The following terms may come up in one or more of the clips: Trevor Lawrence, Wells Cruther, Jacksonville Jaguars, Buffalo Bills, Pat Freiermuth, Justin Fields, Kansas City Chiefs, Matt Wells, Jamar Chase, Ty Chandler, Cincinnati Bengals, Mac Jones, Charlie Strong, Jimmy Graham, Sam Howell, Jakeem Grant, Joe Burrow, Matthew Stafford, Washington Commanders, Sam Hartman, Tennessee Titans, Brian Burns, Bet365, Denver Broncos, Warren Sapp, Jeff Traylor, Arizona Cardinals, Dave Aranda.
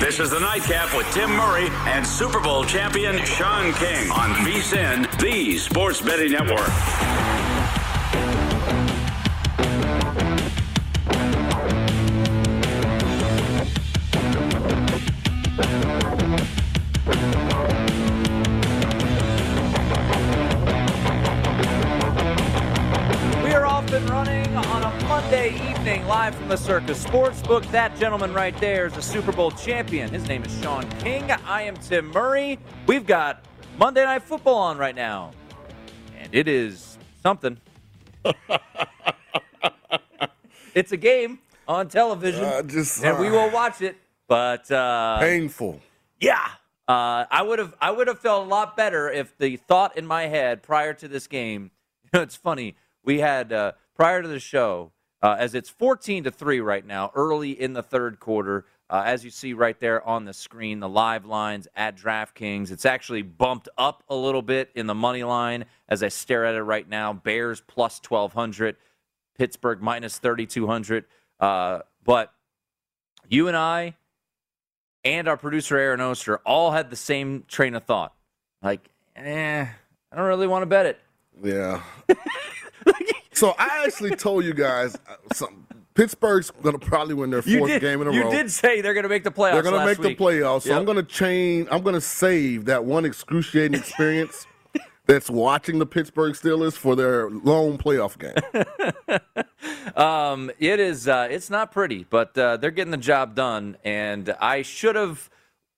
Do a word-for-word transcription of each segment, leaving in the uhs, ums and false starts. This is The Nightcap with Tim Murray and Super Bowl champion Sean King on VSiN, the sports betting network. We are off and running on a Monday evening live from the Circus Sportsbook. That gentleman right there is a Super Bowl champion. His name is Sean King. I am Tim Murray. We've got Monday Night Football on right now, and it is something. It's a game on television, uh, just, and we will watch it. But uh, painful. Yeah, uh, I would have. I would have felt a lot better if the thought in my head prior to this game. You know, it's funny. We had uh, prior to the show. Uh, as it's fourteen to three right now, early in the third quarter. Uh, as you see right there on the screen, the live lines at DraftKings. It's actually bumped up a little bit in the money line as I stare at it right now. Bears plus twelve hundred, Pittsburgh minus thirty-two hundred. Uh, but you and I and our producer Aaron Oster all had the same train of thought. Like, eh, I don't really want to bet it. Yeah. So I actually told you guys, some, Pittsburgh's going to probably win their fourth did, game in a you row. You did say they're going to make the playoffs. They're going to make week. the playoffs. So yep. I'm going to change. I'm going to save that one excruciating experience that's watching the Pittsburgh Steelers for their lone playoff game. um, it is. Uh, it's not pretty, but uh, they're getting the job done. And I should have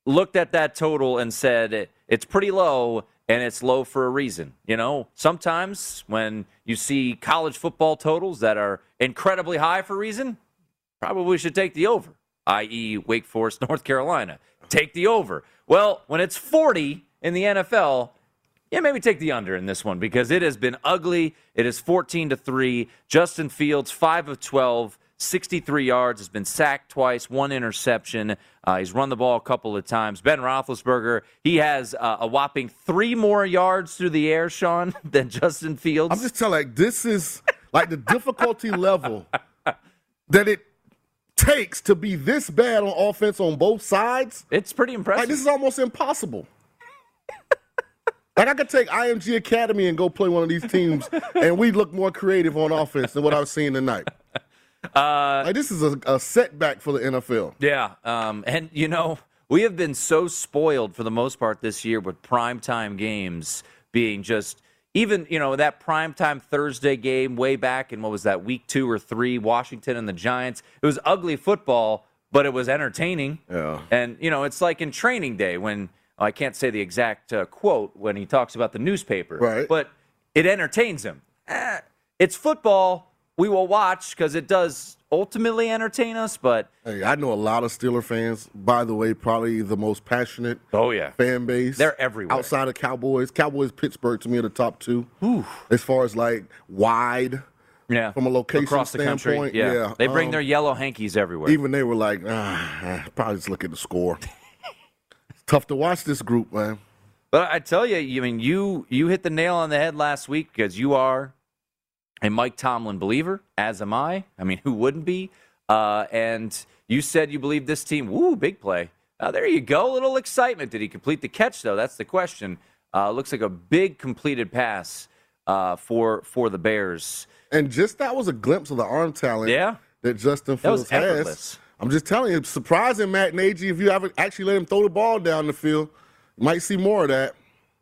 looked at that total and said it's pretty low. And it's low for a reason. You know, sometimes when you see college football totals that are incredibly high for a reason, probably should take the over, that is. Wake Forest, North Carolina. Take the over. Well, when it's forty in the N F L, yeah, maybe take the under in this one because it has been ugly. It is fourteen to three. Justin Fields, five of twelve, sixty-three yards, has been sacked twice, one interception. Uh, he's run the ball a couple of times. Ben Roethlisberger, he has uh, a whopping three more yards through the air, Sean, than Justin Fields. I'm just telling you, like, this is like the difficulty level that it takes to be this bad on offense on both sides. It's pretty impressive. Like, this is almost impossible. Like, I could take I M G Academy and go play one of these teams, and we'd look more creative on offense than what I've seen tonight. Uh, like this is a, a setback for the N F L. Yeah, um, and, you know, we have been so spoiled for the most part this year with primetime games being just even, you know, that primetime Thursday game way back in, what was that, week two or three, Washington and the Giants. It was ugly football, but it was entertaining. Yeah. And, you know, it's like in Training Day when, well, I can't say the exact uh, quote when he talks about the newspaper, right, but it entertains him. Eh, it's football. We will watch because it does ultimately entertain us, but... Hey, I know a lot of Steeler fans, by the way, probably the most passionate oh, yeah. fan base. They're everywhere. Outside of Cowboys. Cowboys, Pittsburgh, to me, are the top two. Ooh. As far as, like, wide... Yeah, from a location across the standpoint, country. Yeah, yeah. They bring um, their yellow hankies everywhere. Even they were like, ah, probably just look at the score. It's tough to watch this group, man. But I tell you, I mean, you you hit the nail on the head last week because you are a Mike Tomlin believer, as am I. I mean, who wouldn't be? Uh, and you said you believe this team. Woo, big play. Uh, there you go, a little excitement. Did he complete the catch, though? That's the question. Uh, looks like a big completed pass uh, for for the Bears. And just that was a glimpse of the arm talent yeah. that Justin Fields that was has. I'm just telling you, surprising Matt Nagy, if you haven't actually let him throw the ball down the field, you might see more of that.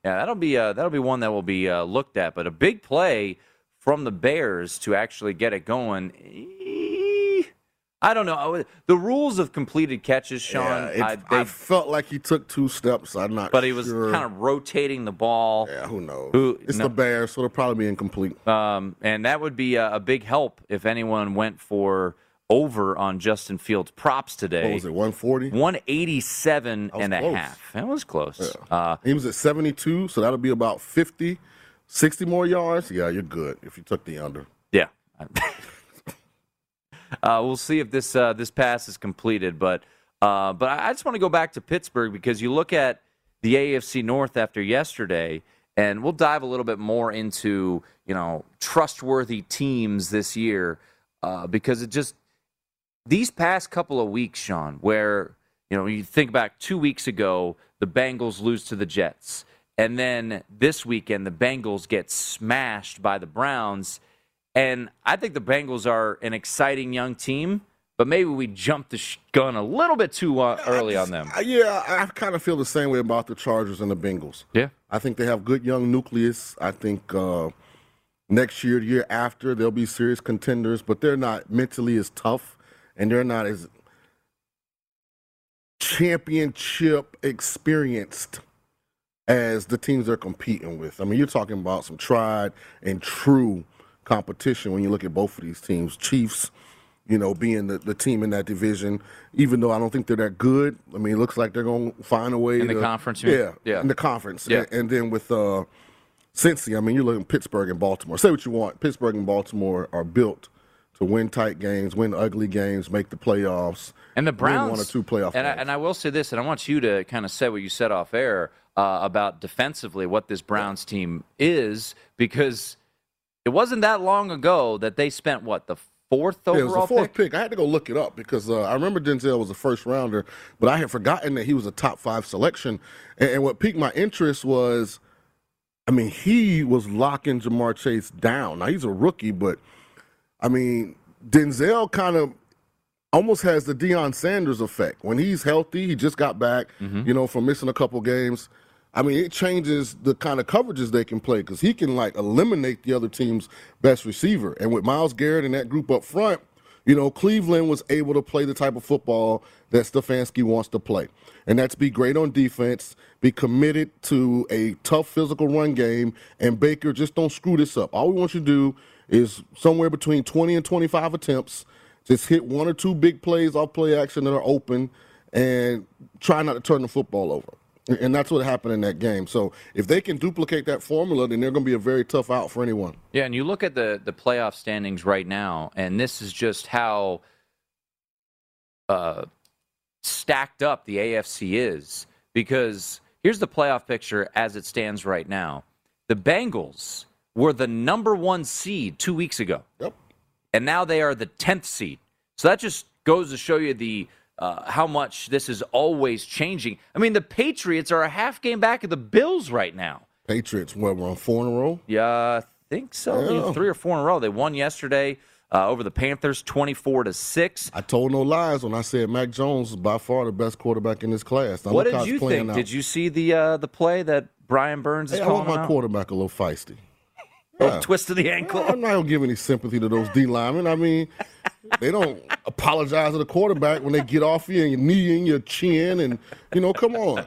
Yeah, that'll be uh, that'll be one that will be uh, looked at. But a big play from the Bears to actually get it going. I don't know the rules of completed catches, Sean. Yeah, I, they, I felt like he took two steps. I'm not, but he was sure. kind of rotating the ball. Yeah, who knows? Who, it's no. the Bears, so it'll probably be incomplete. Um, and that would be a, a big help if anyone went for over on Justin Fields props today. What was it? one forty one eighty-seven and close. a half. That was close. Yeah. Uh, he was at seventy-two, so that'll be about fifty, sixty more yards. Yeah, you're good if you took the under. Yeah. Uh, we'll see if this uh, this pass is completed, but uh, but I just want to go back to Pittsburgh because you look at the A F C North after yesterday, and we'll dive a little bit more into, you know, trustworthy teams this year uh, because it just these past couple of weeks, Sean, where, you know, you think back two weeks ago, the Bengals lose to the Jets, and then this weekend the Bengals get smashed by the Browns. And I think the Bengals are an exciting young team, but maybe we jumped the gun a little bit too uh, early just, on them. Yeah, I kind of feel the same way about the Chargers and the Bengals. Yeah. I think they have good young nucleus. I think uh, next year, the year after, they'll be serious contenders, but they're not mentally as tough, and they're not as championship experienced as the teams they're competing with. I mean, you're talking about some tried and true competition when you look at both of these teams. Chiefs, you know, being the, the team in that division, even though I don't think they're that good. I mean, it looks like they're going to find a way. In the to, conference. You yeah, mean? yeah, in the conference. Yeah. And, and then with uh, Cincy, I mean, you're looking at Pittsburgh and Baltimore. Say what you want. Pittsburgh and Baltimore are built to win tight games, win ugly games, make the playoffs. And the Browns. Win one or two playoff and I, and I will say this, and I want you to kind of say what you said off air uh, about defensively what this Browns team is, because – it wasn't that long ago that they spent, what, the fourth overall pick? Yeah, it was the fourth pick. pick. I had to go look it up because uh, I remember Denzel was a first-rounder, but I had forgotten that he was a top-five selection. And, and what piqued my interest was, I mean, he was locking Jamar Chase down. Now, he's a rookie, but, I mean, Denzel kind of almost has the Deion Sanders effect. When he's healthy, he just got back, mm-hmm. you know, from missing a couple games. I mean, it changes the kind of coverages they can play because he can, like, eliminate the other team's best receiver. And with Myles Garrett and that group up front, you know, Cleveland was able to play the type of football that Stefanski wants to play. And that's be great on defense, be committed to a tough physical run game, and Baker, just don't screw this up. All we want you to do is somewhere between twenty and twenty-five attempts, just hit one or two big plays off play action that are open and try not to turn the football over. And that's what happened in that game. So if they can duplicate that formula, then they're going to be a very tough out for anyone. Yeah, and you look at the, the playoff standings right now, and this is just how uh, stacked up the A F C is. Because here's the playoff picture as it stands right now. The Bengals were the number one seed two weeks ago. Yep. And now they are the tenth seed. So that just goes to show you the... Uh, how much this is always changing. I mean, the Patriots are a half game back of the Bills right now. Patriots, what, we're on four in a row? Yeah, I think so. Yeah. I mean, three or four in a row. They won yesterday uh, over the Panthers, twenty-four to six. I told no lies when I said Mac Jones is by far the best quarterback in this class. Now, what did you think? Out. Did you see the uh, the play that Brian Burns is hey, calling out? I want my out? quarterback a little feisty. A little yeah. twist of the ankle. I'm not going to give any sympathy to those D linemen. I mean, they don't apologize to the quarterback when they get off you and your knee and your chin. And, you know, come on.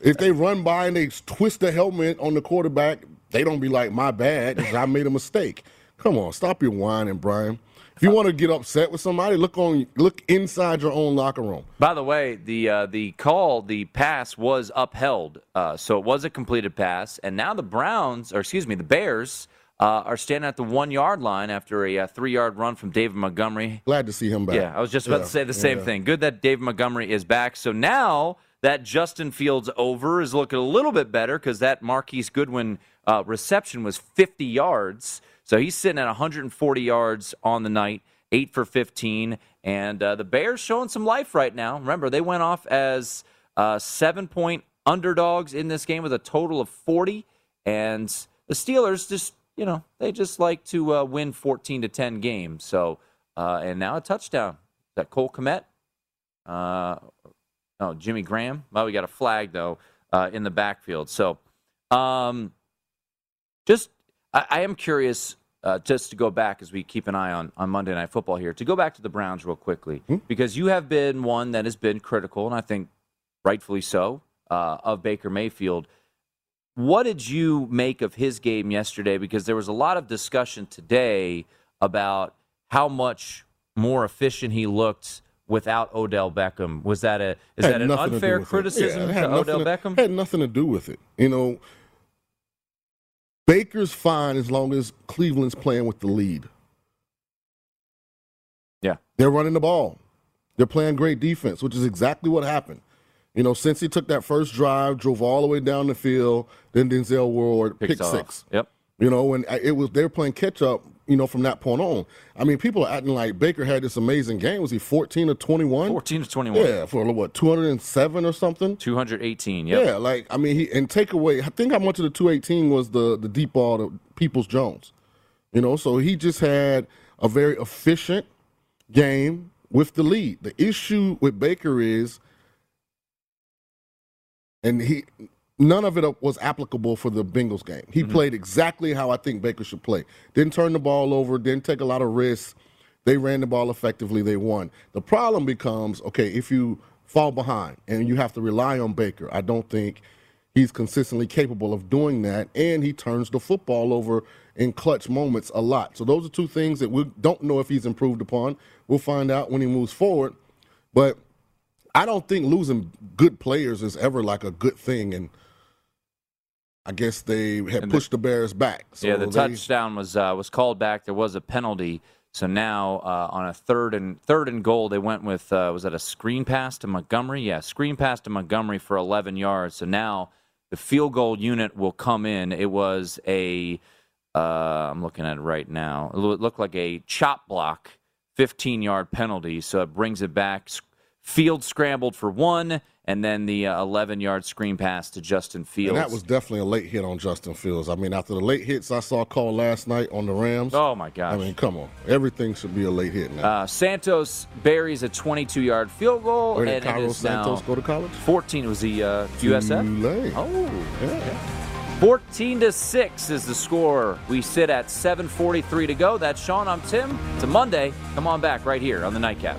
If they run by and they twist the helmet on the quarterback, they don't be like, my bad, because I made a mistake. Come on, stop your whining, Brian. If you want to get upset with somebody, look on, look inside your own locker room. By the way, the uh, the call, the pass was upheld, uh, so it was a completed pass. And now the Browns, or excuse me, the Bears uh, are standing at the one yard line after a uh, three yard run from David Montgomery. Glad to see him back. Yeah, I was just about yeah, to say the same yeah. thing. Good that David Montgomery is back. So now that Justin Fields over is looking a little bit better because that Marquise Goodwin uh, reception was fifty yards. So he's sitting at one hundred forty yards on the night, eight for fifteen. And uh, the Bears showing some life right now. Remember, they went off as uh, seven-point underdogs in this game with a total of forty. And the Steelers just, you know, they just like to uh, win fourteen to ten games. So, uh, and now a touchdown. Is that Cole Kmet? Uh, no, Jimmy Graham. Well, we got a flag, though, uh, in the backfield. So, um, just... I am curious, uh, just to go back as we keep an eye on, on Monday Night Football here, to go back to the Browns real quickly, hmm? because you have been one that has been critical, and I think rightfully so, uh, of Baker Mayfield. What did you make of his game yesterday? Because there was a lot of discussion today about how much more efficient he looked without Odell Beckham. Was that a is that an unfair criticism yeah, to Odell to, Beckham? Had nothing to do with it. You know, Baker's fine as long as Cleveland's playing with the lead. Yeah. They're running the ball. They're playing great defense, which is exactly what happened. You know, since he took that first drive, drove all the way down the field, then Denzel Ward picked pick six. Yep. You know, and it was they were playing catch-up, you know, from that point on. I mean, people are acting like Baker had this amazing game. Was he fourteen to twenty-one? fourteen to twenty-one. Yeah, for what, two hundred seven or something? two hundred eighteen, yeah. Yeah, like, I mean, he and takeaway, I think how much of the two eighteen was the, the deep ball to Peoples-Jones. You know, so he just had a very efficient game with the lead. The issue with Baker is, and he... none of it was applicable for the Bengals game. He mm-hmm. played exactly how I think Baker should play. Didn't turn the ball over, didn't take a lot of risks. They ran the ball effectively. They won. The problem becomes, okay, if you fall behind and you have to rely on Baker, I don't think he's consistently capable of doing that, and he turns the football over in clutch moments a lot. So those are two things that we don't know if he's improved upon. We'll find out when he moves forward. But I don't think losing good players is ever like a good thing, and I guess they had pushed the Bears back. So yeah, the they, touchdown was uh, was called back. There was a penalty, so now uh, on a third and third and goal, they went with uh, was that a screen pass to Montgomery? Yeah, screen pass to Montgomery for eleven yards. So now the field goal unit will come in. It was a uh, I'm looking at it right now. It looked like a chop block, fifteen yard penalty. So it brings it back. Field scrambled for one. And then the uh, eleven-yard screen pass to Justin Fields. And that was definitely a late hit on Justin Fields. I mean, after the late hits I saw called last night on the Rams. Oh, my gosh. I mean, come on. Everything should be a late hit now. Uh, Santos buries a twenty-two-yard field goal. Where did and Cairo it is Santos now go to college? fourteen. It was the uh, U S F. Late. Oh, yeah. fourteen to six is the score. We sit at seven forty-three to go. That's Sean. I'm Tim. It's a Monday. Come on back right here on the Nightcap.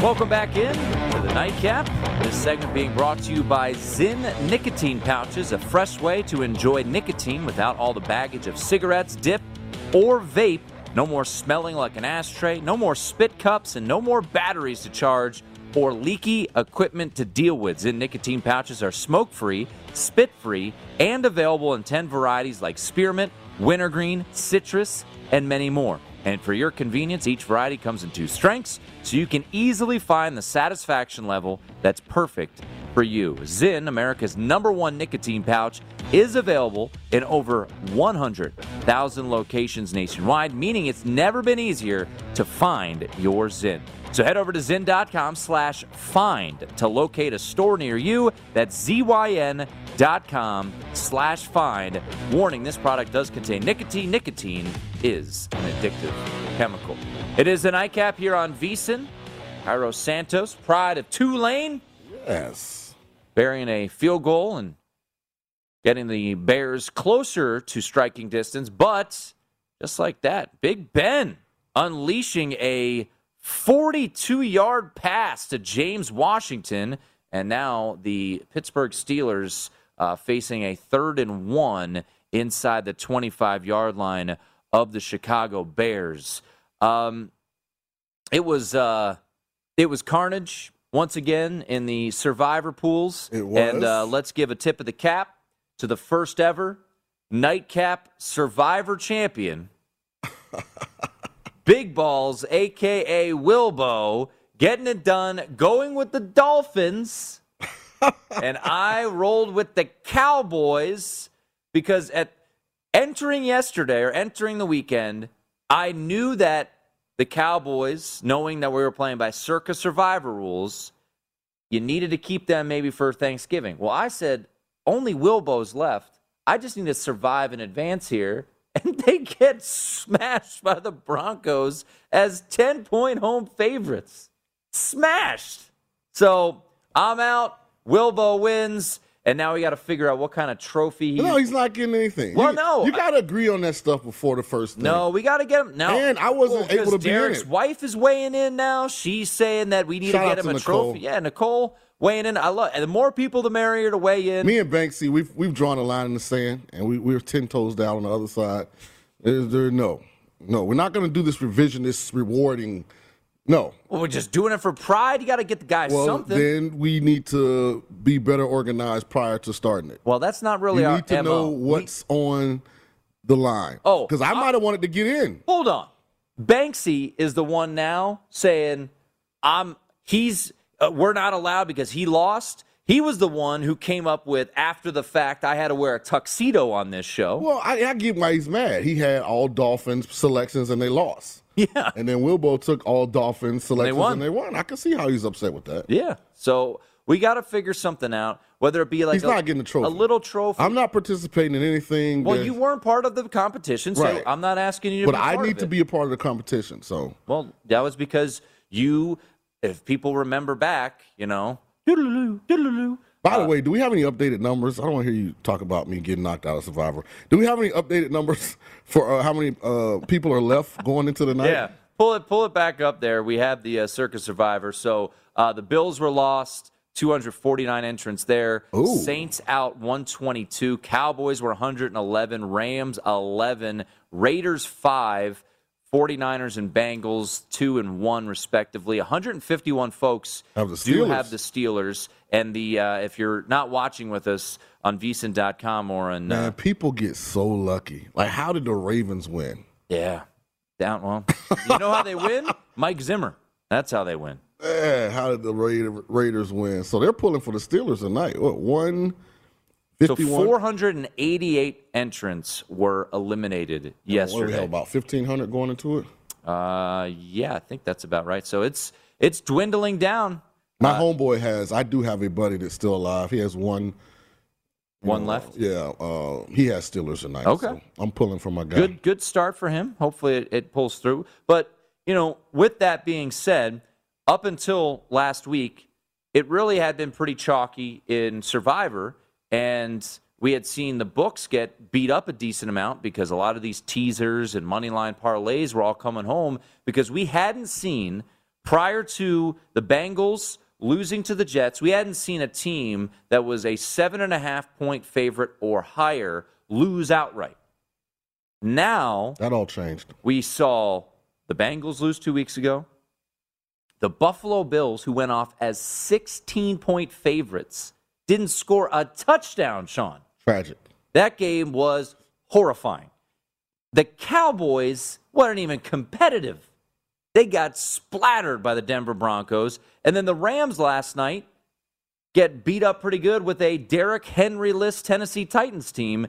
Welcome back in to the Nightcap. This segment being brought to you by VSiN Nicotine Pouches, a fresh way to enjoy nicotine without all the baggage of cigarettes, dip, or vape. No more smelling like an ashtray, no more spit cups, and no more batteries to charge or leaky equipment to deal with. VSiN Nicotine Pouches are smoke-free, spit-free, and available in ten varieties like spearmint, wintergreen, citrus, and many more. And for your convenience, each variety comes in two strengths, so you can easily find the satisfaction level that's perfect for you. VSiN, America's number one nicotine pouch, is available in over one hundred thousand locations nationwide, meaning it's never been easier to find your VSiN. So head over to VSiN.com slash find to locate a store near you. That's Z Y N dot com slash find. Warning, this product does contain nicotine. Nicotine is an addictive chemical. It is the Nightcap here on VSiN. Cairo Santos, pride of Tulane. Yes. Burying a field goal and getting the Bears closer to striking distance. But just like that, Big Ben unleashing a forty-two-yard pass to James Washington, and now the Pittsburgh Steelers uh, facing a third and one inside the twenty-five-yard line of the Chicago Bears. Um, it was uh, it was carnage once again in the survivor pools. It was. And uh, let's give a tip of the cap to the first ever Nightcap Survivor champion. Big Balls, a k a. Wilbo, getting it done, going with the Dolphins. And I rolled with the Cowboys because at entering yesterday or entering the weekend, I knew that the Cowboys, knowing that we were playing by circa Survivor rules, you needed to keep them maybe for Thanksgiving. Well, I said, only Wilbo's left. I just need to survive in advance here. And they get smashed by the Broncos as ten-point home favorites. Smashed. So I'm out. Wilbo wins. And now we got to figure out what kind of trophy he... No, he's not getting anything. Well, you, no. You got to agree on that stuff before the first thing. No, we got to get him. No. And I wasn't well, able to be Derek's in it. wife is weighing in now. She's saying that we need Shout to get him to a Nicole. trophy. Yeah, Nicole weighing in. I love. And the more people, the merrier to weigh in. Me and Banksy, we've we've drawn a line in the sand, and we we're ten toes down on the other side. There's there no, no. We're not going to do this revisionist rewarding. No. Well, we're just doing it for pride. You got to get the guy well, something. Then we need to be better organized prior to starting it. Well, that's not really you our M O. You need to know what's we, on the line. Oh, because I might have wanted to get in. Hold on. Banksy is the one now saying I'm he's uh, we're not allowed because he lost. He was the one who came up with, after the fact, I had to wear a tuxedo on this show. Well, I, I get why he's mad. He had all Dolphins selections, and they lost. Yeah. And then Wilbo took all Dolphins selections, and they won. And they won. I can see how he's upset with that. Yeah. So we got to figure something out, whether it be like he's a, not getting a, trophy. a little trophy. I'm not participating in anything. Well, that... you weren't part of the competition, so right. I'm not asking you to but be a part But I need of it. to be a part of the competition. So. Well, that was because you, if people remember back, you know, Doodaloo, doodaloo. By uh, the way, do we have any updated numbers? I don't want to hear you talk about me getting knocked out of Survivor. Do we have any updated numbers for uh, how many uh, people are left going into the night? Yeah, pull it, pull it back up there. We have the uh, Circus Survivor. So uh, the Bills were lost, two hundred forty-nine entrants there. Ooh. Saints out, one twenty-two. Cowboys were one hundred eleven. Rams, eleven. Raiders, five. forty-niners and Bengals, two and one, respectively. one hundred fifty-one folks have do have the Steelers. And the uh, if you're not watching with us on V S I N dot com or on... Man, uh, people get so lucky. Like, how did the Ravens win? Yeah. Down, well, you know how they win? Mike Zimmer. That's how they win. Yeah, how did the Ra- Raiders win? So they're pulling for the Steelers tonight. What, one... fifty-one? So four hundred eighty-eight entrants were eliminated yesterday. What do we have, about fifteen hundred going into it? Uh, yeah, I think that's about right. So it's it's dwindling down. My uh, homeboy has, I do have a buddy that's still alive. He has one. One know, left? Yeah, uh, he has Steelers tonight. Okay. So I'm pulling for my guy. Good, good start for him. Hopefully it, it pulls through. But, you know, with that being said, up until last week, it really had been pretty chalky in Survivor. And we had seen the books get beat up a decent amount because a lot of these teasers and moneyline parlays were all coming home because we hadn't seen, prior to the Bengals losing to the Jets, we hadn't seen a team that was a seven and a half point favorite or higher lose outright. Now... That all changed. We saw the Bengals lose two weeks ago. The Buffalo Bills, who went off as sixteen point favorites... didn't score a touchdown, Sean. Tragic. That game was horrifying. The Cowboys weren't even competitive. They got splattered by the Denver Broncos. And then the Rams last night get beat up pretty good with a Derrick Henry-less Tennessee Titans team.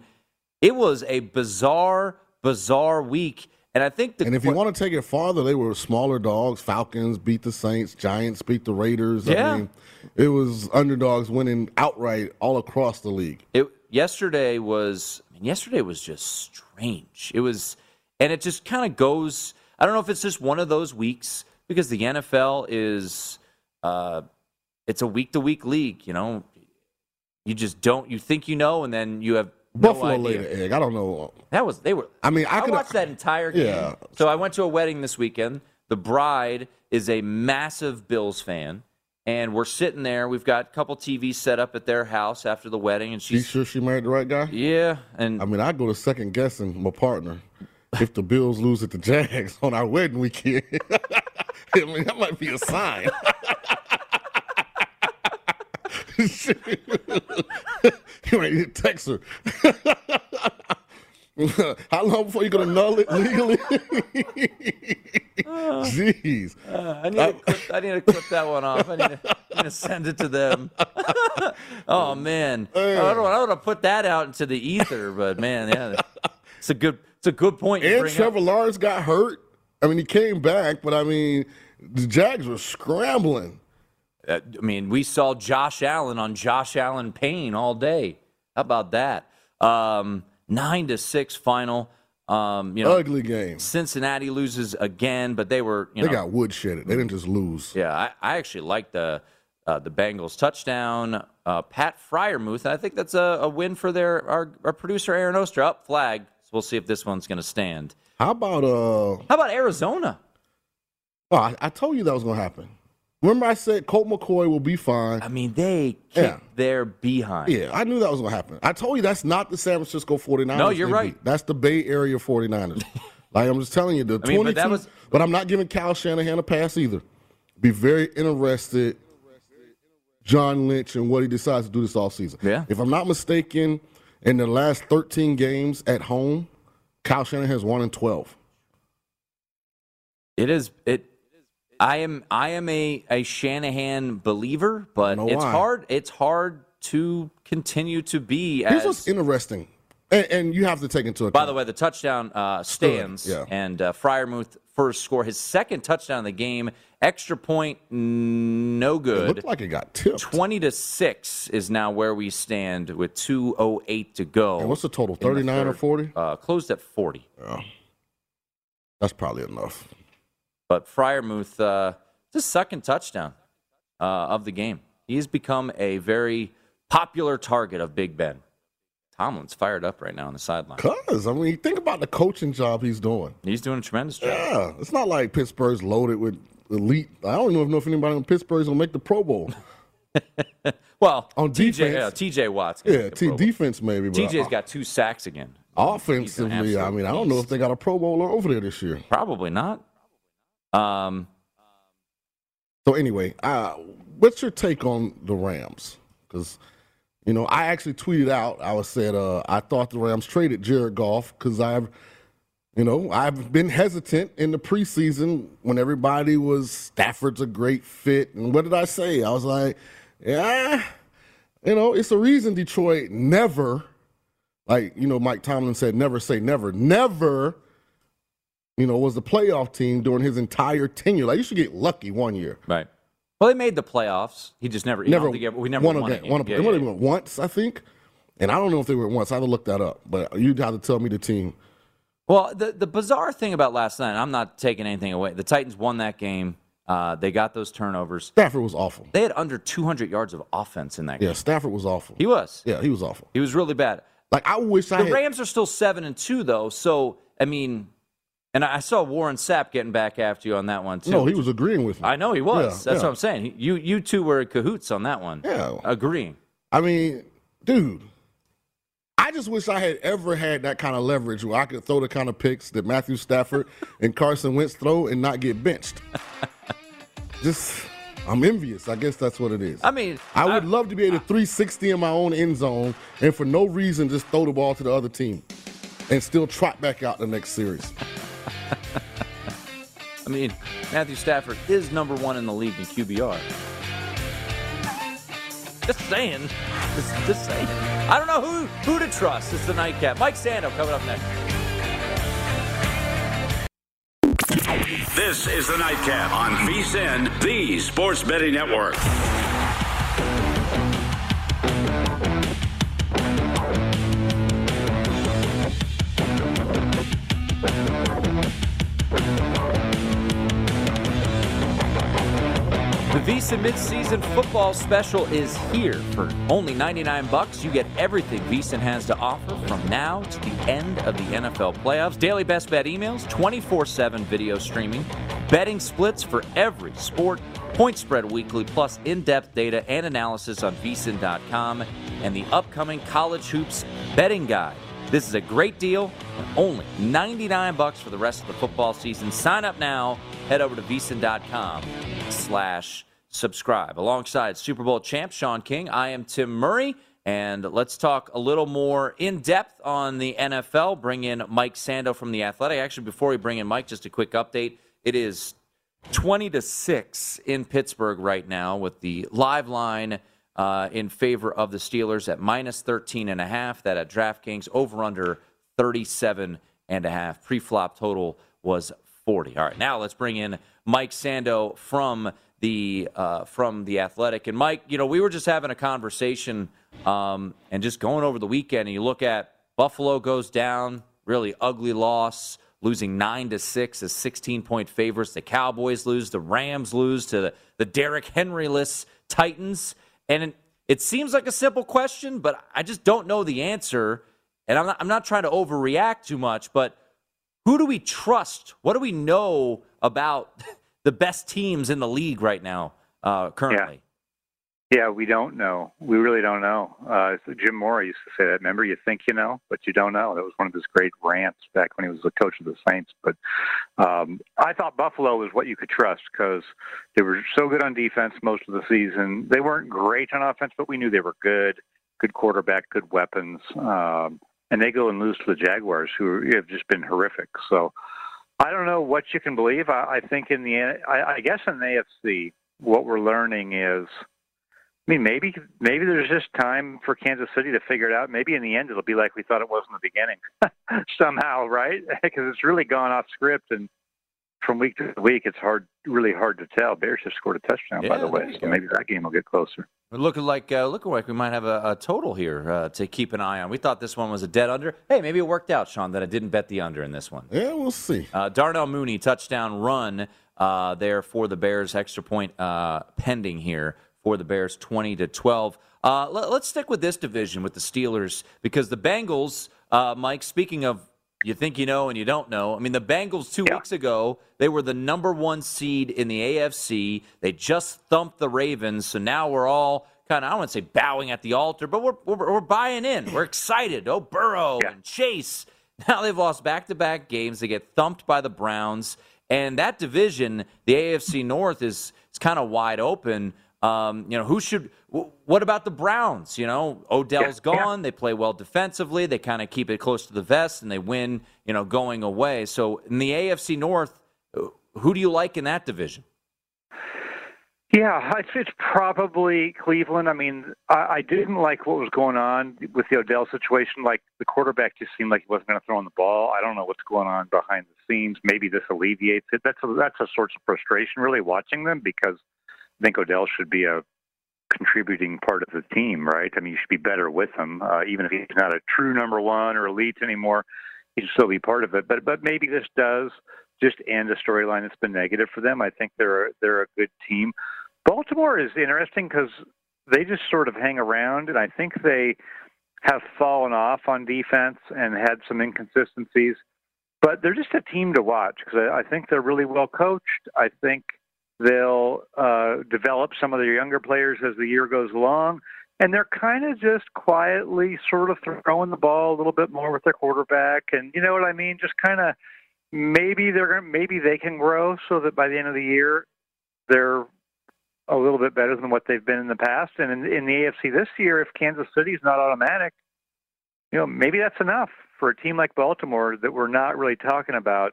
It was a bizarre, bizarre week. And I think the and if you qu- want to take it farther, they were smaller dogs. Falcons beat the Saints. Giants beat the Raiders. Yeah. I mean, it was underdogs winning outright all across the league. It yesterday was I mean, yesterday was just strange. It was, and it just kind of goes. I don't know if it's just one of those weeks because the N F L is, uh, it's a week to week league. You know, you just don't. You think you know, and then you have. Buffalo no laid an egg. I don't know. That was they were. I mean, I, I watched that entire game. Yeah. So I went to a wedding this weekend. The bride is a massive Bills fan, and we're sitting there. We've got a couple T Vs set up at their house after the wedding, and she's you sure she married the right guy. Yeah, and I mean, I go to second guessing my partner if the Bills lose at the Jags on our wedding weekend. I mean, that might be a sign. You ain't even text her. How long before you gonna null it legally? uh, Jeez, uh, I need to clip, I need to clip that one off. I need to, I need to send it to them. Oh man, hey. I don't want to put that out into the ether, but man, yeah, it's a good, it's a good point. You and bring Trevor up. Lawrence got hurt. I mean, he came back, but I mean, the Jags were scrambling. I mean, we saw Josh Allen on Josh Allen Payne all day. How about that? Um, nine to six final. Um, you know, ugly game. Cincinnati loses again, but they were you they know, got woodshedded. They didn't just lose. Yeah, I, I actually like the uh, the Bengals touchdown. Uh, Pat Fryermuth. I think that's a, a win for their our, our producer Aaron Oster. Up flag. So we'll see if this one's going to stand. How about uh? How about Arizona? Oh, I, I told you that was going to happen. Remember I said Colt McCoy will be fine. I mean, they kicked yeah. their behind. Yeah, I knew that was going to happen. I told you that's not the San Francisco forty-niners. No, you're right. Beat. That's the Bay Area forty-niners. Like, I'm just telling you, the I mean, twenty-two. But, that was, but I'm not giving Kyle Shanahan a pass either. Be very interested, John Lynch, and what he decides to do this offseason. Yeah. If I'm not mistaken, in the last thirteen games at home, Kyle Shanahan's one and twelve. It is it. I am I am a, a Shanahan believer, but it's why. hard. It's hard to continue to be. Here's as, what's interesting, and, and you have to take into account. By the way, the touchdown uh, stands, yeah. and uh, Freiermuth first score his second touchdown of the game. Extra point, no good. It looked like it got tipped. Twenty to six is now where we stand with two oh eight to go. And what's the total? Thirty nine or forty? Uh, closed at forty. Yeah. That's probably enough. But Freiermuth, uh, this second touchdown uh, of the game. He's become a very popular target of Big Ben. Tomlin's fired up right now on the sideline. Because, I mean, think about the coaching job he's doing. He's doing a tremendous job. Yeah, it's not like Pittsburgh's loaded with elite. I don't even know if anybody in Pittsburgh's going to make the Pro Bowl. Well, on T J Watt's going to make the Pro Bowl. Yeah, defense maybe. T J's got two sacks again. Offensively, I mean, I don't know if they got a Pro Bowler over there this year. Probably not. Um. So anyway, uh, what's your take on the Rams? Because, you know, I actually tweeted out. I was said uh, I thought the Rams traded Jared Goff because I've, you know, I've been hesitant in the preseason when everybody was Stafford's a great fit. And what did I say? I was like, yeah, you know, it's a reason Detroit never, like you know, Mike Tomlin said, never say never, never. You know, was the playoff team during his entire tenure. Like, you should get lucky one year. Right. Well, they made the playoffs. He just never, never, together. We never won, won a game. Won a, yeah, they yeah, went yeah. once, I think. And I don't know if they went once. I had to look that up. But you'd have to tell me the team. Well, the, the bizarre thing about last night, and I'm not taking anything away. The Titans won that game. Uh, they got those turnovers. Stafford was awful. They had under two hundred yards of offense in that game. Yeah, Stafford was awful. He was. Yeah, he was awful. He was really bad. Like, I wish the I The Rams had... are still seven and two, though. So, I mean... And I saw Warren Sapp getting back after you on that one, too. No, he was agreeing with me. I know he was. Yeah, That's yeah. what I'm saying. You you two were in cahoots on that one. Yeah. Agreeing. I mean, dude, I just wish I had ever had that kind of leverage where I could throw the kind of picks that Matthew Stafford and Carson Wentz throw and not get benched. Just... I'm envious. I guess that's what it is. I mean, I would I, love to be able to three sixty in my own end zone and for no reason just throw the ball to the other team and still trot back out the next series. I mean, Matthew Stafford is number one in the league in Q B R. Just saying. Just, just saying. I don't know who, who to trust. It's the nightcap. Mike Sando coming up next. This is the nightcap on VSiN, the sports betting network. The VSiN Midseason Football Special is here. For only ninety-nine bucks, you get everything VSiN has to offer from now to the end of the N F L playoffs. Daily best bet emails, twenty-four seven video streaming, betting splits for every sport, point spread weekly, plus in-depth data and analysis on V S I N dot com, and the upcoming College Hoops Betting Guide. This is a great deal, and only ninety-nine bucks for the rest of the football season. Sign up now. Head over to V S I N dot com slash subscribe. Alongside Super Bowl champ Sean King, I am Tim Murray, and let's talk a little more in depth on the N F L. Bring in Mike Sando from The Athletic. Actually, before we bring in Mike, just a quick update. It is twenty to six in Pittsburgh right now with the live line Uh, in favor of the Steelers at minus thirteen and a half. That at DraftKings, over under thirty-seven and a half. Pre-flop total was forty. All right, now let's bring in Mike Sando from the uh, from the Athletic. And Mike, you know, we were just having a conversation um, and just going over the weekend. And you look at Buffalo goes down, really ugly loss, losing nine to six as sixteen point favorites. The Cowboys lose, the Rams lose to the, the Derrick Henry-less Titans. And it seems like a simple question, but I just don't know the answer. And I'm not, I'm not trying to overreact too much, but who do we trust? What do we know about the best teams in the league right now uh, currently? Yeah. yeah, we don't know. We really don't know. Uh, so Jim Mora used to say that. Remember, you think you know, but you don't know. That was one of his great rants back when he was the coach of the Saints. But um, I thought Buffalo was what you could trust because – they were so good on defense most of the season. They weren't great on offense, but we knew they were good, good quarterback, good weapons. Um, and they go and lose to the Jaguars, who have just been horrific. So I don't know what you can believe. I, I think in the I, I guess in the A F C, what we're learning is, I mean, maybe maybe there's just time for Kansas City to figure it out. Maybe in the end it'll be like we thought it was in the beginning somehow, right? Because it's really gone off script, and from week to week it's hard, really hard to tell. Bears have scored a touchdown, yeah, by the way, so go. Maybe that game will get closer. We're looking like uh, looking like we might have a, a total here uh, to keep an eye on. We thought this one was a dead under. Hey, maybe it worked out, Sean, that I didn't bet the under in this one. Yeah, we'll see. Uh, Darnell Mooney touchdown run uh, there for the Bears. Extra point uh, pending here. For the Bears, twenty to twelve. Uh, let, let's stick with this division with the Steelers, because the Bengals, uh, Mike, speaking of you think you know and you don't know, I mean, the Bengals two yeah. weeks ago, they were the number one seed in the A F C. They just thumped the Ravens, so now we're all kind of, I don't want to say bowing at the altar, but we're, we're, we're buying in. We're excited. Oh, Burrow yeah. and Chase. Now they've lost back-to-back games. They get thumped by the Browns. And that division, the A F C North, is it's kind of wide open. Um, you know, who should, w- what about the Browns? You know, Odell's yeah, gone. Yeah. They play well defensively. They kind of keep it close to the vest, and they win, you know, going away. So in the A F C North, who do you like in that division? Yeah, it's, it's probably Cleveland. I mean, I, I didn't like what was going on with the Odell situation. Like, the quarterback just seemed like he wasn't going to throw on the ball. I don't know what's going on behind the scenes. Maybe this alleviates it. That's a, that's a source of frustration, really, watching them, because I think Odell should be a contributing part of the team, right? I mean, you should be better with him, uh, even if he's not a true number one or elite anymore. He should still be part of it. But but maybe this does just end a storyline that's been negative for them. I think they're they're a good team. Baltimore is interesting because they just sort of hang around, and I think they have fallen off on defense and had some inconsistencies. But they're just a team to watch because I, I think they're really well coached. I think they'll uh, develop some of their younger players as the year goes along. And they're kind of just quietly sort of throwing the ball a little bit more with their quarterback. And you know what I mean? Just kind of maybe they're gonna, maybe they can grow so that by the end of the year, they're a little bit better than what they've been in the past. And in, in the A F C this year, if Kansas City's not automatic, you know, maybe that's enough for a team like Baltimore that we're not really talking about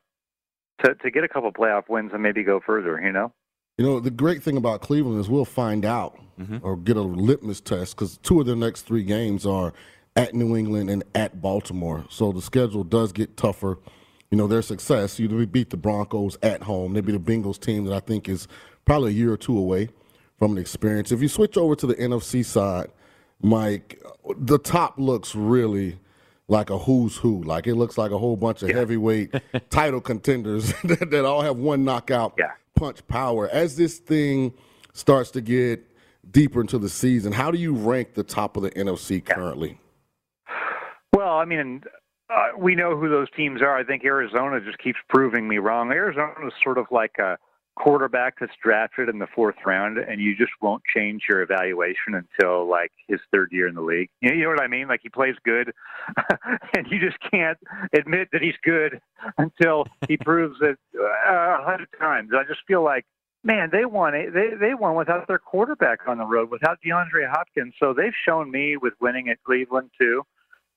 to, to get a couple playoff wins and maybe go further, you know? You know, the great thing about Cleveland is we'll find out mm-hmm. or get a litmus test, because two of their next three games are at New England and at Baltimore. So the schedule does get tougher. You know, their success, you beat the Broncos at home. They beat the Bengals team that I think is probably a year or two away from an experience. If you switch over to the N F C side, Mike, the top looks really like a who's who. Like, it looks like a whole bunch of yeah. heavyweight title contenders that, that all have one knockout. Yeah. punch power. As this thing starts to get deeper into the season, how do you rank the top of the N F C currently? Well, I mean, uh, we know who those teams are. I think Arizona just keeps proving me wrong. Arizona is sort of like a quarterback that's drafted in the fourth round, and you just won't change your evaluation until like his third year in the league. You know what I mean? Like, he plays good and you just can't admit that he's good until he proves it a hundred times. I just feel like, man, they won it. They, they won without their quarterback on the road, without DeAndre Hopkins. So they've shown me with winning at Cleveland too.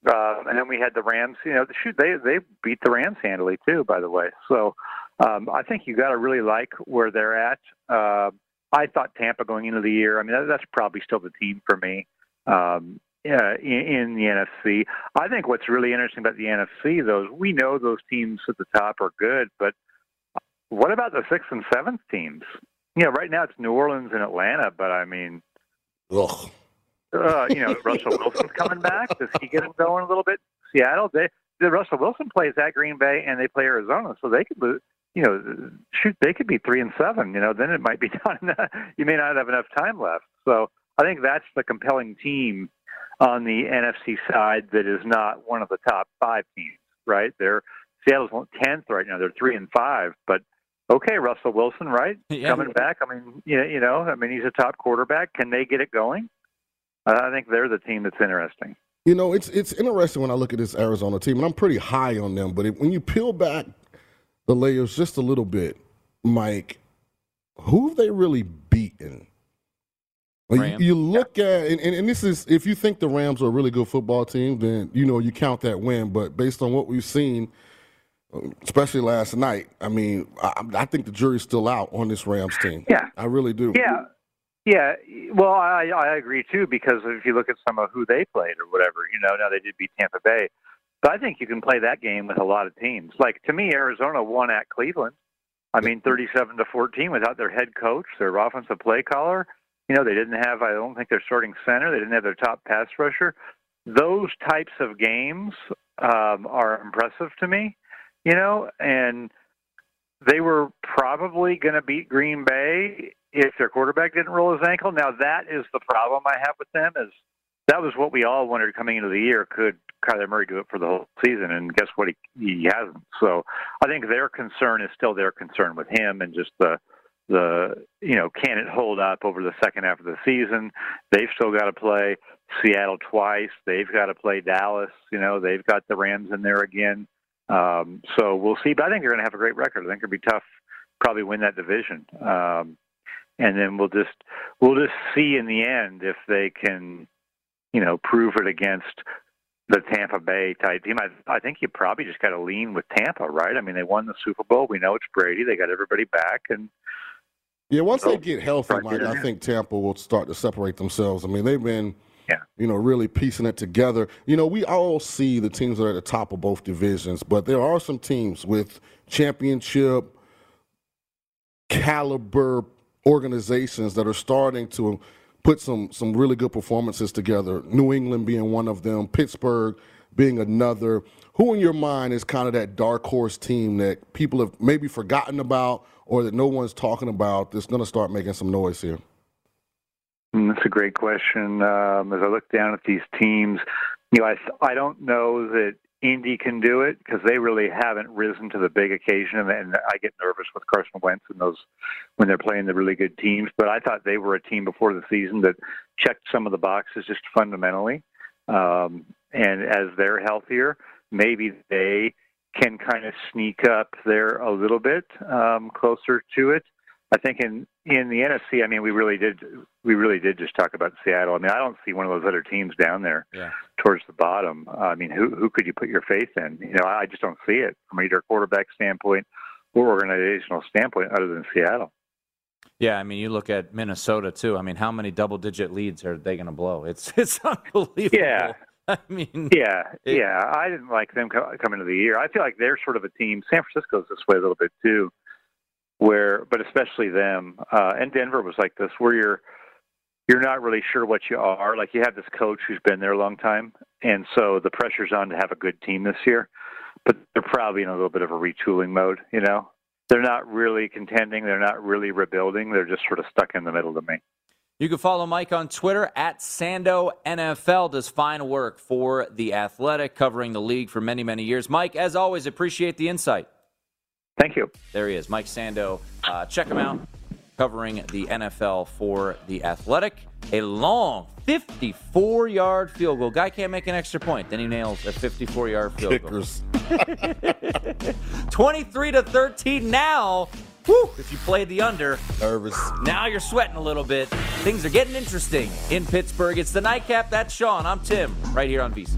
Uh, and then we had the Rams, you know, shoot, they, they beat the Rams handily too, by the way. So, Um, I think you got to really like where they're at. Uh, I thought Tampa going into the year, I mean, that, that's probably still the team for me um, uh, in, in the N F C. I think what's really interesting about the N F C, though, is we know those teams at the top are good, but what about the sixth and seventh teams? You know, right now it's New Orleans and Atlanta, but I mean, ugh. Uh, you know, Russell Wilson's coming back. Does he get him going a little bit? Seattle, they, the Russell Wilson plays at Green Bay, and they play Arizona, so they could lose. You know, shoot, they could be three and seven. You know, then it might be done. You may not have enough time left. So I think that's the compelling team on the N F C side that is not one of the top five teams, right? They're Seattle's tenth right now. They're three and five. But okay, Russell Wilson, right, yeah. coming back. I mean, you know, I mean, he's a top quarterback. Can they get it going? I think they're the team that's interesting. You know, it's it's interesting when I look at this Arizona team, and I'm pretty high on them. But if, when you peel back the layers just a little bit, Mike, who have they really beaten Rams. You look yeah. at, and, and, and this is, if you think the Rams are a really good football team, then, you know, you count that win. But based on what we've seen, especially last night, I mean, I, I think the jury's still out on this Rams team. Yeah. I really do. Yeah. Yeah. Well, I, I agree, too, because if you look at some of who they played or whatever, you know, now they did beat Tampa Bay. But I think you can play that game with a lot of teams. Like, to me, Arizona won at Cleveland. I mean, thirty-seven to fourteen without their head coach, their offensive play caller. You know, they didn't have, I don't think, their starting center. They didn't have their top pass rusher. Those types of games um, are impressive to me, you know, and they were probably going to beat Green Bay if their quarterback didn't roll his ankle. Now, that is the problem I have with them, is that was what we all wondered coming into the year. Could Kyler Murray do it for the whole season? And guess what? He, he hasn't. So I think their concern is still their concern with him, and just the, The you know, can it hold up over the second half of the season? They've still got to play Seattle twice. They've got to play Dallas. You know, they've got the Rams in there again. Um, so we'll see. But I think they're going to have a great record. I think it'll be tough, probably win that division. Um, and then we'll just we'll just see in the end if they can, you know, prove it against the Tampa Bay type team. I, I think you probably just got to lean with Tampa, right? I mean, they won the Super Bowl. We know it's Brady. They got everybody back, and yeah, once so, they get healthy, Mike, I think Tampa will start to separate themselves. I mean, they've been, yeah. you know, really piecing it together. You know, we all see the teams that are at the top of both divisions, but there are some teams with championship caliber organizations that are starting to put some, some really good performances together, New England being one of them, Pittsburgh being another. Who in your mind is kind of that dark horse team that people have maybe forgotten about, or that no one's talking about, that's going to start making some noise here? That's a great question. Um, as I look down at these teams, you know, I, I don't know that Indy can do it, because they really haven't risen to the big occasion, and, and I get nervous with Carson Wentz and those when they're playing the really good teams. But I thought they were a team before the season that checked some of the boxes just fundamentally. Um, and as they're healthier, maybe they can kind of sneak up there a little bit um, closer to it. I think in, in the N F C, I mean, we really did we really did just talk about Seattle. I mean, I don't see one of those other teams down there yeah. towards the bottom. Uh, I mean, who who could you put your faith in? You know, I just don't see it from either a quarterback standpoint or organizational standpoint other than Seattle. Yeah, I mean, you look at Minnesota, too. I mean, how many double-digit leads are they going to blow? It's it's unbelievable. Yeah. I mean, yeah, it, yeah. I didn't like them co- coming to the year. I feel like they're sort of a team. San Francisco's this way a little bit too, where, but especially them uh, and Denver was like this, where you're you're not really sure what you are. Like, you have this coach who's been there a long time, and so the pressure's on to have a good team this year. But they're probably in a little bit of a retooling mode. You know, they're not really contending. They're not really rebuilding. They're just sort of stuck in the middle to me. You can follow Mike on Twitter at Sando N F L. Does fine work for The Athletic, covering the league for many, many years. Mike, as always, appreciate the insight. Thank you. There he is, Mike Sando. Uh, check him out, covering the N F L for The Athletic. A long fifty-four-yard field goal. Guy can't make an extra point. Then he nails a fifty-four-yard field Kickers. goal. twenty-three to thirteen now. Woo, if you played the under, nervous. Now you're sweating a little bit. Things are getting interesting in Pittsburgh. It's the Nightcap. That's Sean. I'm Tim, right here on VSiN.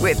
With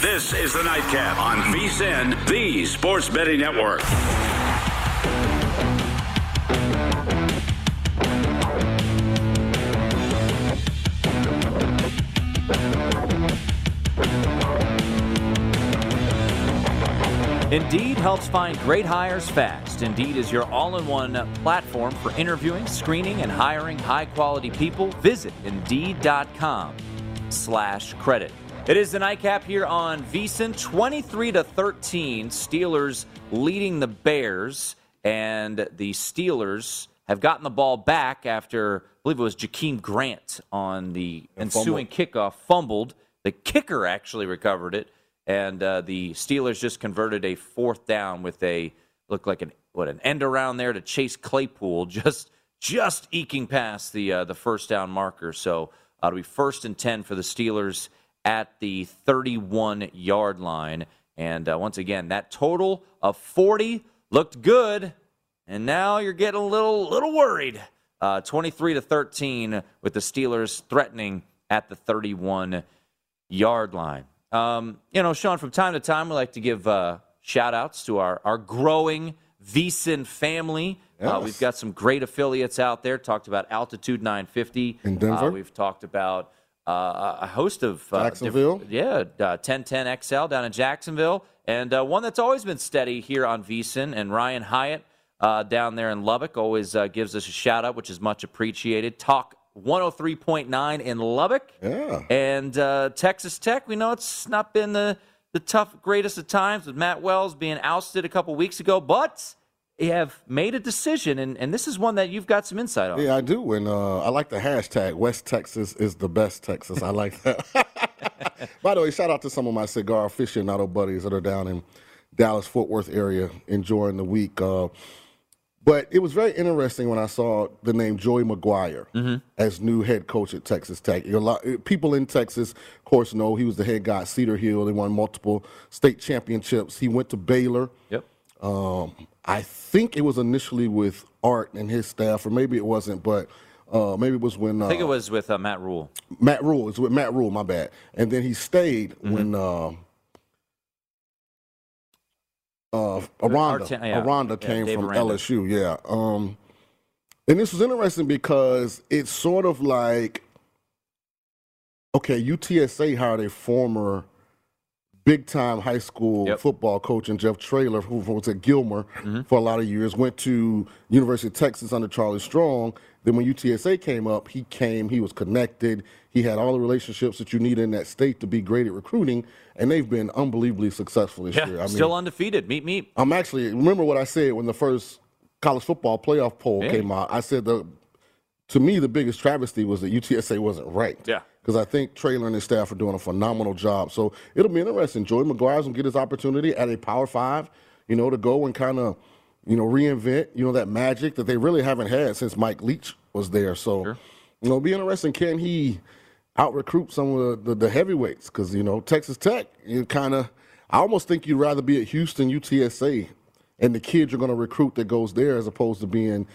This is the Nightcap on VSiN, the Sports Betting Network. Indeed helps find great hires fast. Indeed is your all-in-one platform for interviewing, screening, and hiring high-quality people. Visit Indeed dot com slash credit. It is the Nightcap here on VSiN, twenty-three to thirteen. Steelers leading the Bears, and the Steelers have gotten the ball back after, I believe it was Jakeem Grant on the ensuing kickoff fumbled. The kicker actually recovered it. And uh, the Steelers just converted a fourth down with a looked like an what an end around there to Chase Claypool, just just eking past the uh, the first down marker. So uh, it'll be first and ten for the Steelers at the thirty-one yard line. And uh, once again, that total of forty looked good, and now you're getting a little little worried. Uh, twenty-three to thirteen with the Steelers threatening at the thirty-one yard line. Um, you know, Sean, from time to time, we like to give uh, shout-outs to our, our growing VSiN family. Yes. Uh, we've got some great affiliates out there. Talked about Altitude nine fifty. In Denver. Uh, we've talked about uh, a host of... Uh, Jacksonville. Yeah, uh, ten ten X L down in Jacksonville. And uh, one that's always been steady here on VSiN, and Ryan Hyatt uh, down there in Lubbock always uh, gives us a shout-out, which is much appreciated. Talk one oh three point nine in Lubbock. Yeah. And uh, Texas Tech, we know it's not been the, the tough greatest of times with Matt Wells being ousted a couple weeks ago, but they have made a decision, and, and this is one that you've got some insight on. Yeah, I do, and uh, I like the hashtag, West Texas is the best Texas. I like that. By the way, shout out to some of my cigar aficionado buddies that are down in Dallas-Fort Worth area enjoying the week. Uh But it was very interesting when I saw the name Joey McGuire mm-hmm. as new head coach at Texas Tech. A lot, people in Texas, of course, know he was the head guy at Cedar Hill. They won multiple state championships. He went to Baylor. Yep. Um, I think it was initially with Art and his staff, or maybe it wasn't, but uh, maybe it was when uh, – I think it was with uh, Matt Rhule. Matt Rhule. It was with Matt Rhule, my bad. And then he stayed mm-hmm. when uh, – Uh, Aranda, ten, yeah. Aranda came yeah, from Aranda. L S U, yeah. Um, and this was interesting because it's sort of like, okay, U T S A hired a former big-time high school yep. football coach in Jeff Traylor, who was at Gilmer mm-hmm. for a lot of years, went to University of Texas under Charlie Strong. Then when U T S A came up, he came, he was connected, he had all the relationships that you need in that state to be great at recruiting, and they've been unbelievably successful this yeah, year. I mean, still undefeated, meet meet. I'm actually, remember what I said when the first college football playoff poll hey. came out? I said, the, to me, the biggest travesty was that U T S A wasn't ranked. Yeah. Because I think Traylor and his staff are doing a phenomenal job. So it'll be interesting. Joey McGuire's going to get his opportunity at a Power Five, you know, to go and kind of, you know, reinvent, you know, that magic that they really haven't had since Mike Leach was there. So, sure. you know, it'll be interesting. Can he out-recruit some of the, the, the heavyweights? Because, you know, Texas Tech, you kind of – I almost think you'd rather be at Houston, U T S A, and the kids you're going to recruit that goes there as opposed to being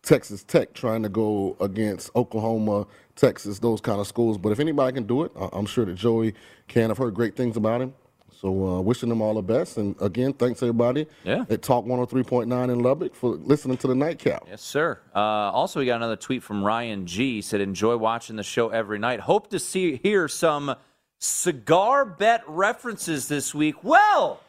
Texas Tech trying to go against Oklahoma, Texas, those kind of schools. But if anybody can do it, I'm sure that Joey can. I've heard great things about him. So uh, wishing them all the best. And, again, thanks, everybody, yeah. at Talk one oh three point nine in Lubbock for listening to the Nightcap. Yes, sir. Uh, also, we got another tweet from Ryan G. He said, enjoy watching the show every night. Hope to see hear some cigar bet references this week. Well,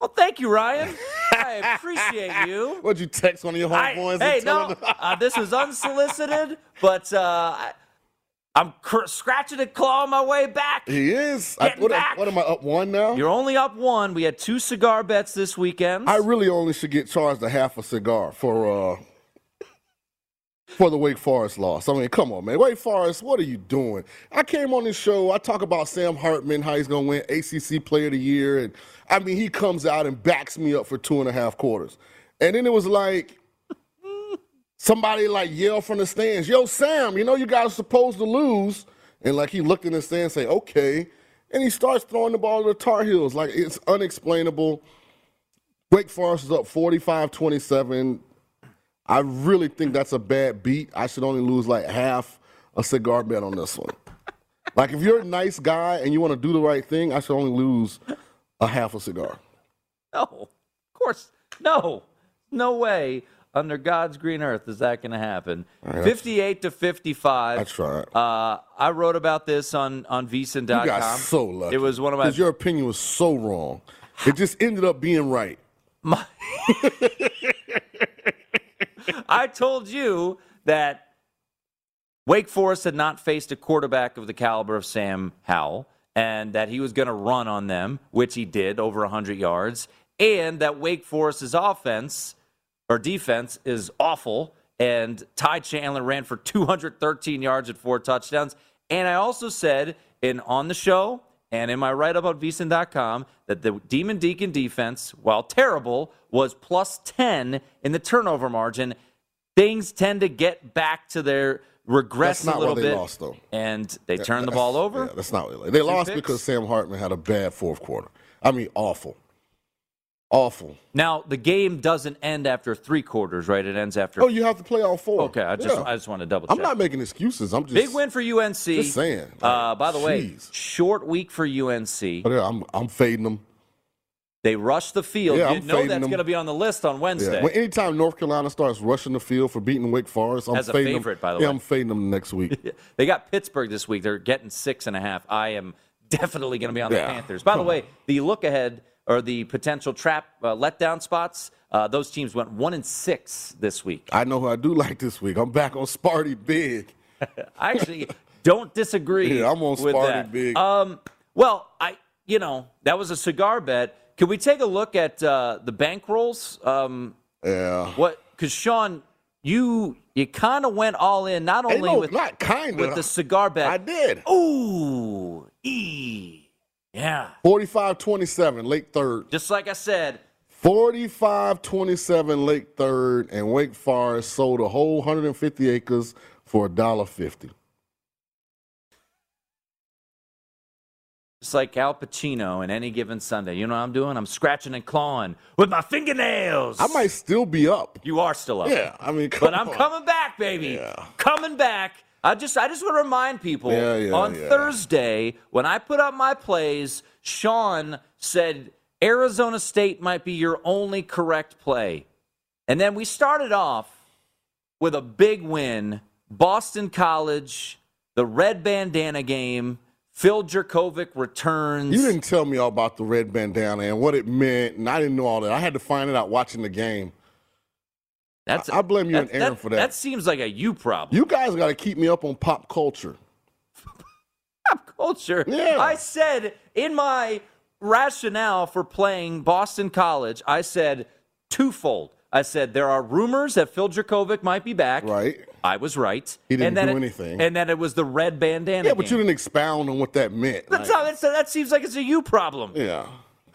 well, thank you, Ryan. I appreciate you. What'd you text one of your homeboys? Hey, no, them- uh, this was unsolicited, but uh, I, I'm cr- scratching and clawing my way back. He is. I, what, back. Am, what am I, up one now? You're only up one. We had two cigar bets this weekend. I really only should get charged a half a cigar for uh, for the Wake Forest loss. I mean, come on, man. Wake Forest, what are you doing? I came on this show. I talk about Sam Hartman, how he's going to win A C C Player of the Year, and I mean, he comes out and backs me up for two and a half quarters. And then it was like somebody, like, yelled from the stands, yo, Sam, you know you guys are supposed to lose. And, like, he looked in the stands and said, okay. And he starts throwing the ball to the Tar Heels. Like, it's unexplainable. Wake Forest is up forty-five twenty-seven. I really think that's a bad beat. I should only lose, like, half a cigar bet on this one. Like, if you're a nice guy and you want to do the right thing, I should only lose – a half a cigar. No, of course. No, no way. Under God's green earth is that going to happen. Right, fifty-eight to fifty-five. That's right. Uh, I wrote about this on, on V S I N dot com. You got so lucky. It was one of my. Because your opinion was so wrong. It just ended up being right. My... I told you that Wake Forest had not faced a quarterback of the caliber of Sam Howell, and that he was going to run on them, which he did, over one hundred yards, and that Wake Forest's offense, or defense, is awful, and Ty Chandler ran for two hundred thirteen yards and four touchdowns. And I also said in on the show and in my write-up on V S I N dot com that the Demon Deacon defense, while terrible, was plus ten in the turnover margin. Things tend to get back to their... regress a little bit. That's not why they lost, though. And they turned the ball over? Yeah, that's not what they lost. They lost because Sam Hartman had a bad fourth quarter. I mean, awful. Awful. Now, the game doesn't end after three quarters, right? It ends after... Oh, you have to play all four. Okay, I just yeah. I just want to double check. I'm not making excuses. I'm just... Big win for U N C. Just saying. Uh, by the way, short week for U N C. Yeah, I'm, I'm fading them. They rush the field. Yeah, you I'm know that's them. Going to be on the list on Wednesday. Yeah. Well, anytime North Carolina starts rushing the field for beating Wake Forest, I'm As a fading favorite, them. By the yeah, way. I'm fading them next week. They got Pittsburgh this week. They're getting six and a half. I am definitely going to be on yeah. the Panthers. By Come the way, on. The look ahead or the potential trap uh, letdown spots, uh, those teams went one and six this week. I know who I do like this week. I'm back on Sparty Big. I actually don't disagree. Yeah, I'm on with Sparty that. Big. Um, well, I you know that was a cigar bet. Can we take a look at uh, the bankrolls? Um, yeah. What? Because Sean, you you kind of went all in, not only no, with not kinda with the cigar bet. I did. Ooh, e, yeah. forty-five twenty-seven, late third. Just like I said. forty-five twenty-seven, late third, and Wake Forest sold a whole one hundred fifty acres for one dollar fifty. Just like Al Pacino in Any Given Sunday. You know what I'm doing? I'm scratching and clawing with my fingernails. I might still be up. You are still up. Yeah, I mean, come But I'm on. coming back, baby. Yeah. Coming back. I just I just want to remind people, yeah, yeah, on yeah. Thursday, when I put up my plays, Sean said Arizona State might be your only correct play. And then we started off with a big win. Boston College, the red bandana game. Phil Jerkovic returns. You didn't tell me all about the red bandana and what it meant, and I didn't know all that. I had to find it out watching the game. That's I, a, I blame you that, and Aaron that, for that. That seems like a you problem. You guys got to keep me up on pop culture. Pop culture? Yeah. I said in my rationale for playing Boston College, I said twofold. I said there are rumors that Phil Jerkovic might be back. Right. I was right. He didn't do it, anything. And then it was the red bandana. Yeah, but game. You didn't expound on what that meant. That's like, not, that's, that seems like it's a you problem. Yeah.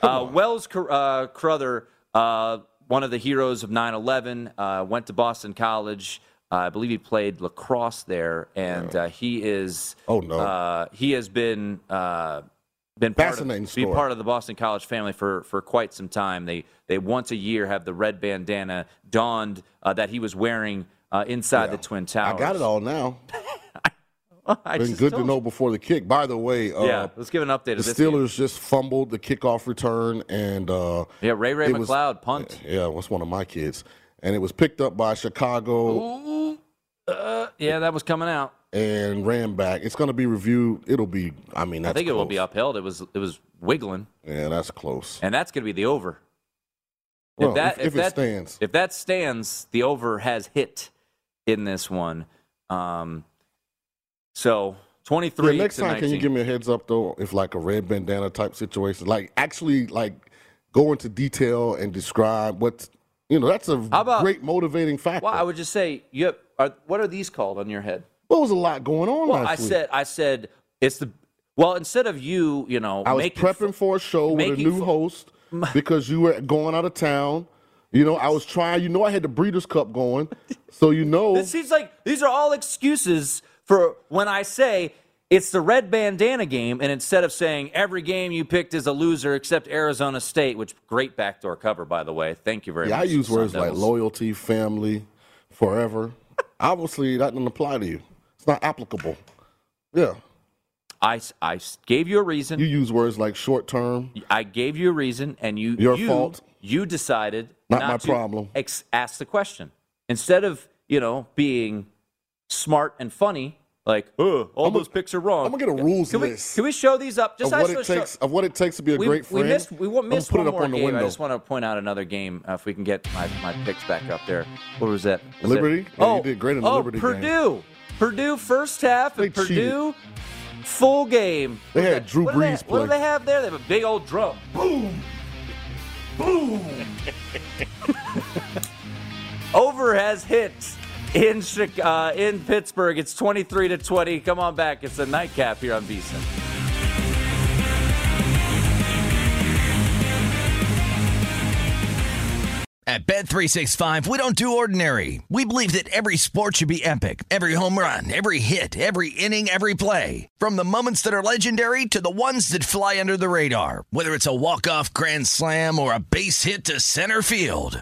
Uh, Wells uh, Cruther, uh, one of the heroes of nine eleven, uh, went to Boston College. Uh, I believe he played lacrosse there, and yeah. uh, he is. Oh no. Uh, he has been uh, been part Fascinating of story. Been part of the Boston College family for for quite some time. They they once a year have the red bandana donned uh, that he was wearing. Uh, inside yeah. the Twin Towers. I got it all now. I Been good to know before the kick. By the way, uh, yeah, let's give an update. The of this Steelers game. just fumbled the kickoff return, and uh, yeah, Ray Ray McLeod was, punt. Yeah, that's one of my kids, and it was picked up by Chicago. Uh, yeah, that was coming out and ran back. It's going to be reviewed. It'll be. I mean, that's I think close. It will be upheld. It was. It was wiggling. Yeah, that's close. And that's going to be the over. Well, if that if, if, if it that, stands, if that stands, the over has hit in this one. Um, so twenty-three. Yeah, next time, nineteen. Can you give me a heads up though? If like a red bandana type situation, like actually like go into detail and describe what you know. That's a about, great motivating factor. Well, I would just say, you have, are, what are these called on your head? Well, there was a lot going on. Well, last I week. said, I said it's the well instead of you, you know, I was prepping f- for a show with a new f- host because you were going out of town. You know, I was trying. You know, I had the Breeders' Cup going, so you know. It seems like these are all excuses for when I say it's the red bandana game, and instead of saying every game you picked is a loser except Arizona State, which great backdoor cover, by the way. Thank you very yeah, much. Yeah, I use words like loyalty, family, forever. Obviously, that doesn't apply to you. It's not applicable. Yeah. I, I gave you a reason. You use words like short term. I gave you a reason, and you your you, fault. You decided not, not my to problem. Ex- ask the question instead of you know being smart and funny. Like, oh, all I'm those a, picks are wrong. I'm gonna get a rules can list. We, can we show these up? Just of what it takes show. of what it takes to be a we, great friend. We missed. We won't miss one more game. I just want to point out another game. Uh, if we can get my, my picks back up there. What was that? Was Liberty. That, oh, oh, you did great in the oh, Liberty Purdue. game. Purdue. Purdue first half and Purdue. Full game. They had Drew Brees play. What do they have there? They have a big old drum. Boom. Boom. Over has hit in Chicago, uh, in Pittsburgh. It's twenty-three to twenty. Come on back. It's a nightcap here on VSiN. At Bet three sixty-five, we don't do ordinary. We believe that every sport should be epic. Every home run, every hit, every inning, every play. From the moments that are legendary to the ones that fly under the radar. Whether it's a walk-off grand slam or a base hit to center field.